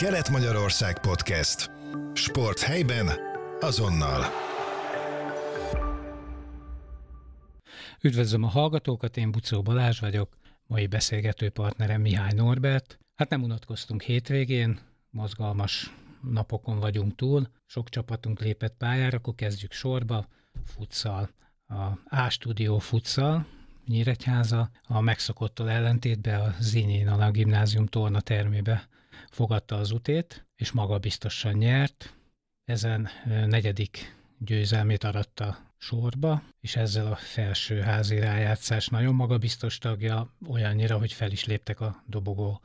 Kelet-Magyarország Podcast. Sport helyben, azonnal. Üdvözlöm a hallgatókat, én Butzó Balázs vagyok, mai beszélgető partnerem Mihály Norbert. Hát nem unatkoztunk hétvégén, mozgalmas napokon vagyunk túl, sok csapatunk lépett pályára, akkor kezdjük sorba, futszal. A A-Studio futszal, Nyíregyháza, a megszokottól ellentétben a Zinyi-Nalan gimnázium torna termébe fogadta az utét, és magabiztosan nyert. Ezen negyedik győzelmét aratta sorba, és ezzel a felsőházi rájátszás nagyon magabiztos tagja, olyannyira, hogy fel is léptek a dobogó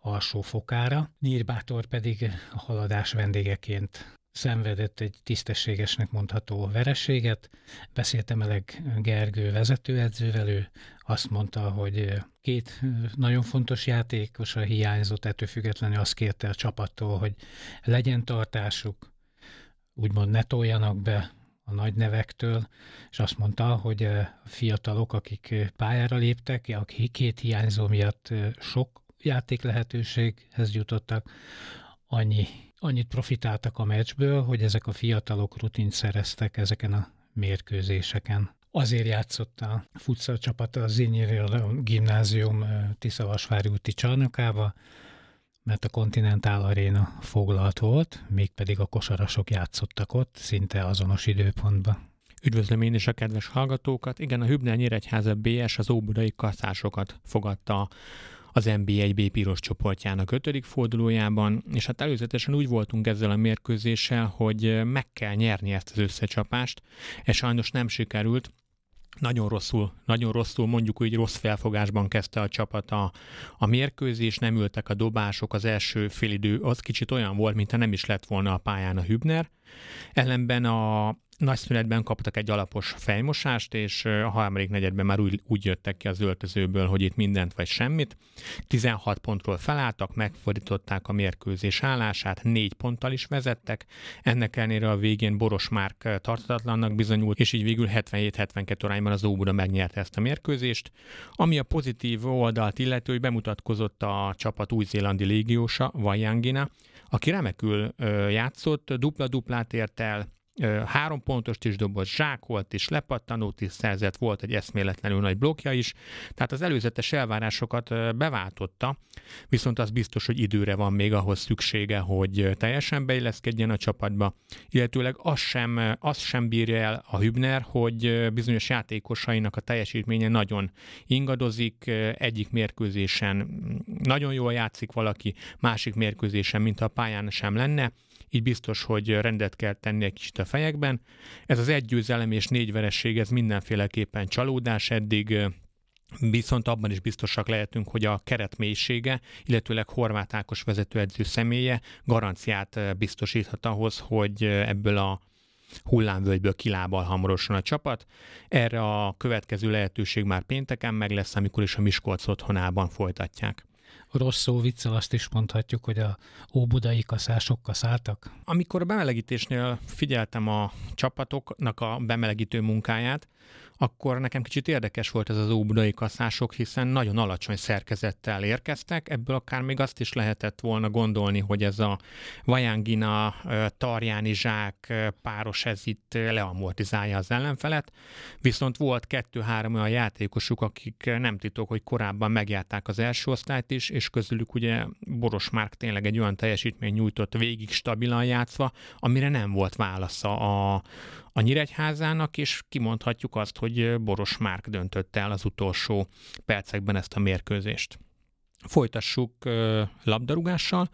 alsó fokára. Nyírbátor pedig a haladás vendégeként szenvedett egy tisztességesnek mondható vereséget. Beszéltem Meleg Gergő vezetőedzővel, ő azt mondta, hogy két nagyon fontos játékos a hiányzott, ettől függetlenül azt kérte a csapattól, hogy legyen tartásuk, úgymond ne toljanak be a nagy nevektől, és azt mondta, hogy a fiatalok, akik pályára léptek, a két hiányzó miatt sok játék lehetőséghez jutottak, annyit profitáltak a meccsből, hogy ezek a fiatalok rutint szereztek ezeken a mérkőzéseken. Azért játszott a futsal csapat a Zinyi-Nalan gimnázium Tiszavasvári úti csarnokába, mert a Continental Arena foglalt volt, mégpedig a kosarasok játszottak ott, szinte azonos időpontban. Üdvözlöm én is a kedves hallgatókat. Igen, a Hübner Nyíregyháza BS az óbudai kaszásokat fogadta az NB1 B-Piros csoportjának 5. fordulójában, és hát előzetesen úgy voltunk ezzel a mérkőzéssel, hogy meg kell nyerni ezt az összecsapást, és sajnos nem sikerült. Nagyon rosszul, mondjuk úgy rossz felfogásban kezdte a csapat a mérkőzés, nem ültek a dobások, az első félidő az kicsit olyan volt, mintha nem is lett volna a pályán a Hübner. Ellenben a nagyszünetben kaptak egy alapos fejmosást, és a harmadik negyedben már úgy jöttek ki az öltözőből, hogy itt mindent vagy semmit. 16 pontról felálltak, megfordították a mérkőzés állását, 4 ponttal is vezettek. Ennek ellenére a végén Boros Márk tartatlannak bizonyult, és így végül 77-72 arányban az Óbuda megnyerte ezt a mérkőzést. Ami a pozitív oldalt illető, hogy bemutatkozott a csapat új-zélandi légiósa, Vajangina, aki remekül játszott, dupla-duplát ért el, 3 pontost is dobott, zsákolt is, lepattanót is szerzett, volt egy eszméletlenül nagy blokja is, tehát az előzetes elvárásokat beváltotta, viszont az biztos, hogy időre van még ahhoz szüksége, hogy teljesen beilleszkedjen a csapatba, illetőleg azt sem bírja el a Hübner, hogy bizonyos játékosainak a teljesítménye nagyon ingadozik, egyik mérkőzésen nagyon jól játszik valaki, másik mérkőzésen, mintha a pályán sem lenne, így biztos, hogy rendet kell tenni egy kicsit a fejekben. Ez az 1 győzelem és 4 vereség, ez mindenféleképpen csalódás eddig, viszont abban is biztosak lehetünk, hogy a keret mélysége, illetőleg Horváth Ákos vezetőedző személye garanciát biztosíthat ahhoz, hogy ebből a hullámvölgyből kilábal hamarosan a csapat. Erre a következő lehetőség már pénteken meg lesz, amikor is a Miskolc otthonában folytatják. Rossz szó viccel azt is mondhatjuk, hogy a óbudai kaszások kaszáltak. Amikor a bemelegítésnél figyeltem a csapatoknak a bemelegítő munkáját, akkor nekem kicsit érdekes volt ez az óbudai kaszások, hiszen nagyon alacsony szerkezettel érkeztek, ebből akár még azt is lehetett volna gondolni, hogy ez a Vajangina, Tarjáni zsák páros ez itt leamortizálja az ellenfelet, viszont volt 2-3 olyan játékosuk, akik nem titok, hogy korábban megjárták az első osztályt is, és közülük ugye Boros Márk tényleg egy olyan teljesítmény nyújtott végig stabilan játszva, amire nem volt válasza a Nyíregyházának, és kimondhatjuk azt, hogy Boros Márk döntötte el az utolsó percekben ezt a mérkőzést. Folytassuk labdarúgással.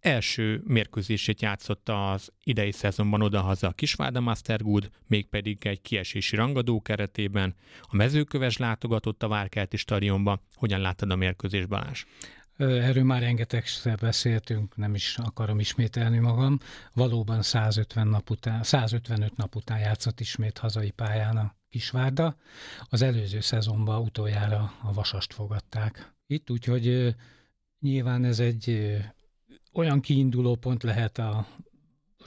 Első mérkőzését játszott az idei szezonban odahaza a Kisvárda Master Good, mégpedig egy kiesési rangadó keretében. A Mezőköves látogatott a Várkelti stadionba. Hogyan láttad a mérkőzést, Balázs? Erről már rengetegszer beszéltünk, nem is akarom ismételni magam. Valóban 155 nap után játszott ismét hazai pályán a Kisvárda. Az előző szezonban utoljára a Vasast fogadták itt, úgyhogy nyilván ez egy olyan kiinduló pont lehet a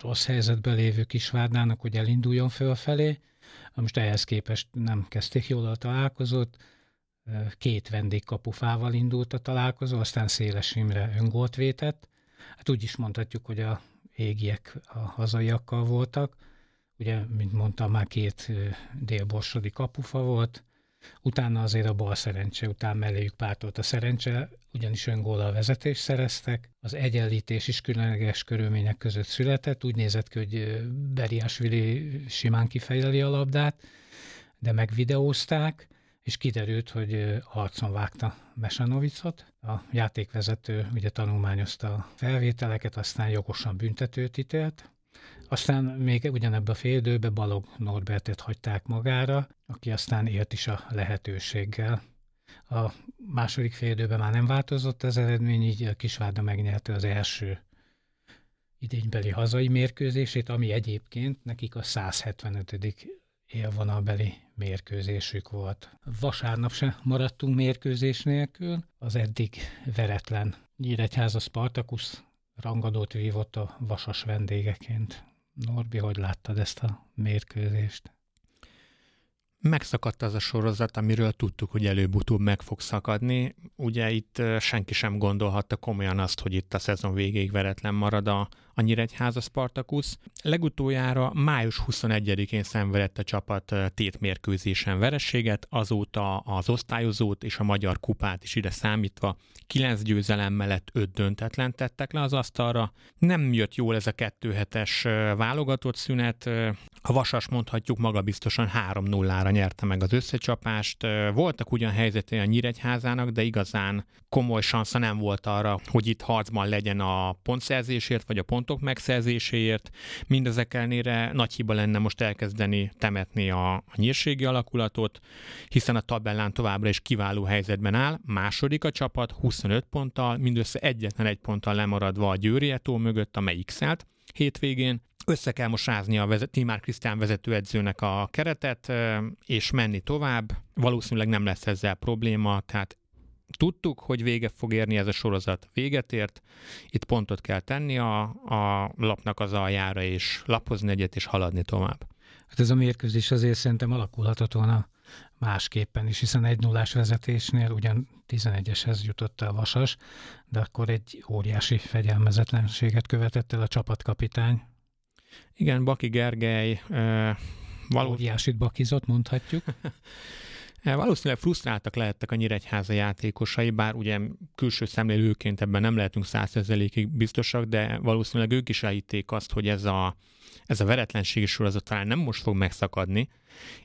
rossz helyzetben lévő Kisvárdának, hogy elinduljon fölfelé. Most ehhez képest nem kezdték jól a találkozót, 2 vendégkapufával indult a találkozó, aztán Széles Imre öngólt vétett, hát úgy is mondhatjuk, hogy a égiek a hazaiakkal voltak. Ugye, mint mondtam, már két délborsodi kapufa volt, utána azért a bal szerencse után melléjük pártolt a szerencse, ugyanis öngóllal vezetést szereztek. Az egyenlítés is különleges körülmények között született, úgy nézett ki, hogy Beriasvili simán kifejleli a labdát, de megvideózták, és kiderült, hogy arcon vágta Mesanovicot. A játékvezető ugye tanulmányozta a felvételeket, aztán jogosan büntetőt ítélt. Aztán még ugyanebben a fél időben Balog Norbertet hagyták magára, aki aztán élt is a lehetőséggel. A második fél időben már nem változott az eredmény, így Kisvárda megnyerte az első idénybeli hazai mérkőzését, ami egyébként nekik a 175. élvonalbeli mérkőzésük volt. Vasárnap se maradtunk mérkőzés nélkül, az eddig veretlen Nyíregyháza Spartacus rangadót vívott a Vasas vendégeként. Norbi, hogy láttad ezt a mérkőzést? Megszakadt az a sorozat, amiről tudtuk, hogy előbb-utóbb meg fog szakadni. Ugye itt senki sem gondolhatta komolyan azt, hogy itt a szezon végéig veretlen marad a Nyíregyháza Spartacus. Legutoljára május 21-én szenvedett a csapat tétmérkőzésen vereséget, azóta az osztályozót és a magyar kupát is ide számítva 9 győzelem mellett 5 döntetlen tettek le az asztalra. Nem jött jól ez a 2-7-es válogatott szünet. A Vasas mondhatjuk magabiztosan 3-0-ra nyerte meg az összecsapást. Voltak ugyan helyzetei a Nyíregyházának, de igazán komoly sansza nem volt arra, hogy itt harcban legyen a pontszerzésért, vagy a pontok megszerzéséért. Mindezek ellenére nagy hiba lenne most elkezdeni temetni a nyírségi alakulatot, hiszen a tabellán továbbra is kiváló helyzetben áll. Második a csapat 25 ponttal, mindössze egyetlen egy ponttal lemaradva a Győri Eto mögött, amely X-elt hétvégén. Össze kell most rázni a Timár Krisztián vezetőedzőnek a keretet, és menni tovább. Valószínűleg nem lesz ezzel probléma, tehát tudtuk, hogy vége fog érni ez a sorozat, véget ért. Itt pontot kell tenni a lapnak az aljára, és lapozni egyet, és haladni tovább. Hát ez a mérkőzés azért szerintem alakulhatott volna másképpen is, hiszen 1-0-ás vezetésnél ugyan 11-eshez jutott a Vasas, de akkor egy óriási fegyelmezetlenséget követett el a csapatkapitány. Igen, Baki Gergely óriásit bakizott, mondhatjuk. Valószínűleg frusztráltak lehettek a Nyíregyháza játékosai, bár ugye külső szemlélőként ebben nem lehetünk 100%-ig biztosak, de valószínűleg ők is elhitték azt, hogy ez a veretlenségi sorozat talán nem most fog megszakadni,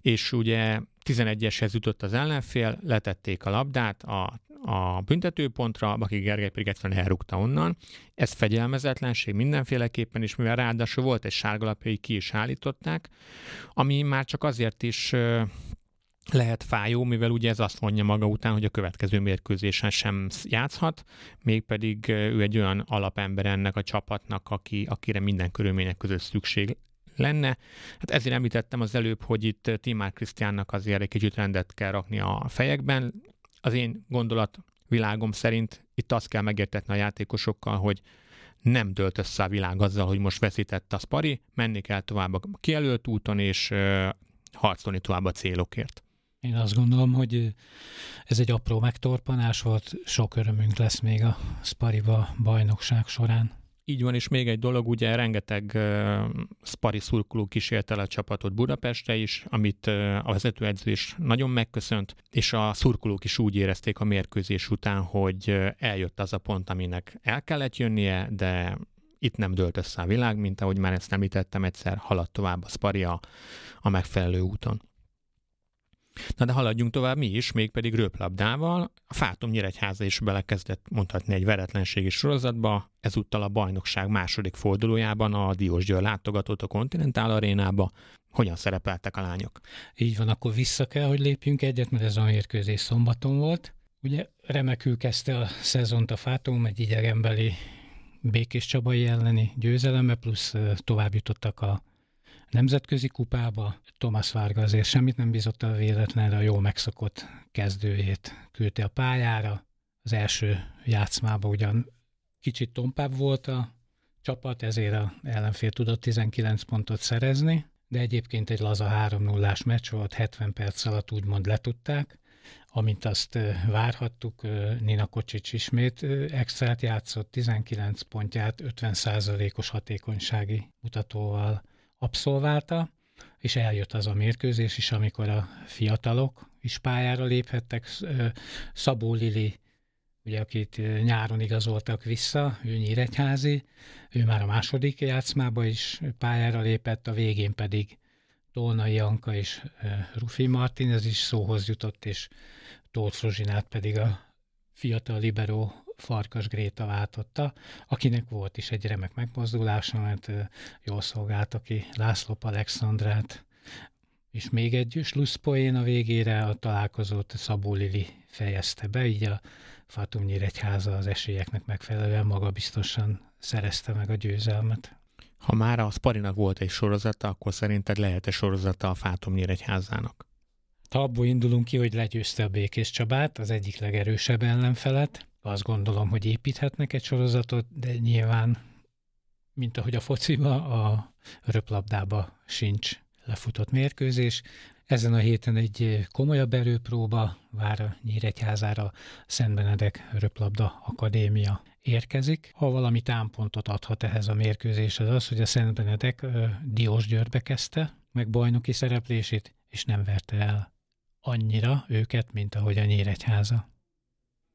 és ugye 11-eshez jutott az ellenfél, letették a labdát a büntetőpontra, Baki Gergely pedig egyszerűen elrúgta onnan. Ez fegyelmezetlenség mindenféleképpen, és mivel ráadásul volt egy sárgalapja, ki is állították, ami már csak azért is lehet fájó, mivel ugye ez azt mondja maga után, hogy a következő mérkőzésen sem játszhat, mégpedig ő egy olyan alapember ennek a csapatnak, akire minden körülmények között szükség lenne. Hát ezért említettem az előbb, hogy itt Timár Krisztiánnak azért egy kicsit rendet kell rakni a fejekben. Az én gondolatvilágom szerint itt azt kell megértetni a játékosokkal, hogy nem dölt össze a világ azzal, hogy most veszített a Spari, menni kell tovább a kijelölt úton, és harcolni tovább a célokért. Én azt gondolom, hogy ez egy apró megtorpanás volt, sok örömünk lesz még a Spariba bajnokság során. Így van, és még egy dolog, ugye rengeteg Spari szurkoló kísért el a csapatot Budapestre is, amit a vezetőedző is nagyon megköszönt, és a szurkolók is úgy érezték a mérkőzés után, hogy eljött az a pont, aminek el kellett jönnie, de itt nem dőlt össze a világ, mint ahogy már ezt említettem, egyszer haladt tovább a Spari a megfelelő úton. Na de haladjunk tovább mi is, mégpedig röplabdával. A Fátum Nyíregyháza is belekezdett mondhatni egy veretlenségi sorozatba, ezúttal a bajnokság második fordulójában a Diósgyőr látogatott a Continental Arénába. Hogyan szerepeltek a lányok? Így van, akkor vissza kell, hogy lépjünk egyet, mert ez a mérkőzés szombaton volt. Ugye remekül kezdte a szezont a Fátum, egy idegenbeli Békés Csabai elleni győzeleme, plusz tovább jutottak a nemzetközi kupába. Tomasz Varga azért semmit nem bizott a véletlenre, a jól megszokott kezdőjét küldte a pályára. Az első játszmában ugyan kicsit tompább volt a csapat, ezért az ellenfél tudott 19 pontot szerezni, de egyébként egy laza 3-0-ás meccs volt, 70 perc alatt úgymond letudták. amint azt várhattuk, Nina Kocsics ismét extrát játszott, 19 pontját 50%-os hatékonysági mutatóval abszolválta, és eljött az a mérkőzés is, amikor a fiatalok is pályára léphettek. Szabó Lili, ugye, akit nyáron igazoltak vissza, ő nyíregyházi, ő már a második játszmába is pályára lépett, a végén pedig Tolnai Janka és Rufi Martin, ez is szóhoz jutott, és Tóth Rozsinát pedig a fiatal liberó Farkas Gréta váltotta, akinek volt is egy remek megmozdulása, mert jól szolgálta ki László Alexandrát, és még egy slusszpoén a végére a találkozót Szabó Lili fejezte be, így a Fátum Nyíregyháza az esélyeknek megfelelően magabiztosan szerezte meg a győzelmet. Ha már a Sparinak volt egy sorozata, akkor szerinted lehet-e sorozata a Fátum Nyíregyházának? Abból indulunk ki, hogy legyőzte a Békés Csabát, az egyik legerősebb ellenfelet. Azt gondolom, hogy építhetnek egy sorozatot, de nyilván, mint ahogy a fociba, a röplabdába sincs lefutott mérkőzés. Ezen a héten egy komolyabb erőpróba vár a Nyíregyházára, Szent Benedek Röplabda Akadémia érkezik. Ha valami támpontot adhat ehhez a mérkőzéshez, az, hogy a Szent Benedek Diósgyőrbe kezdte meg bajnoki szereplését, és nem verte el annyira őket, mint ahogy a Nyíregyháza.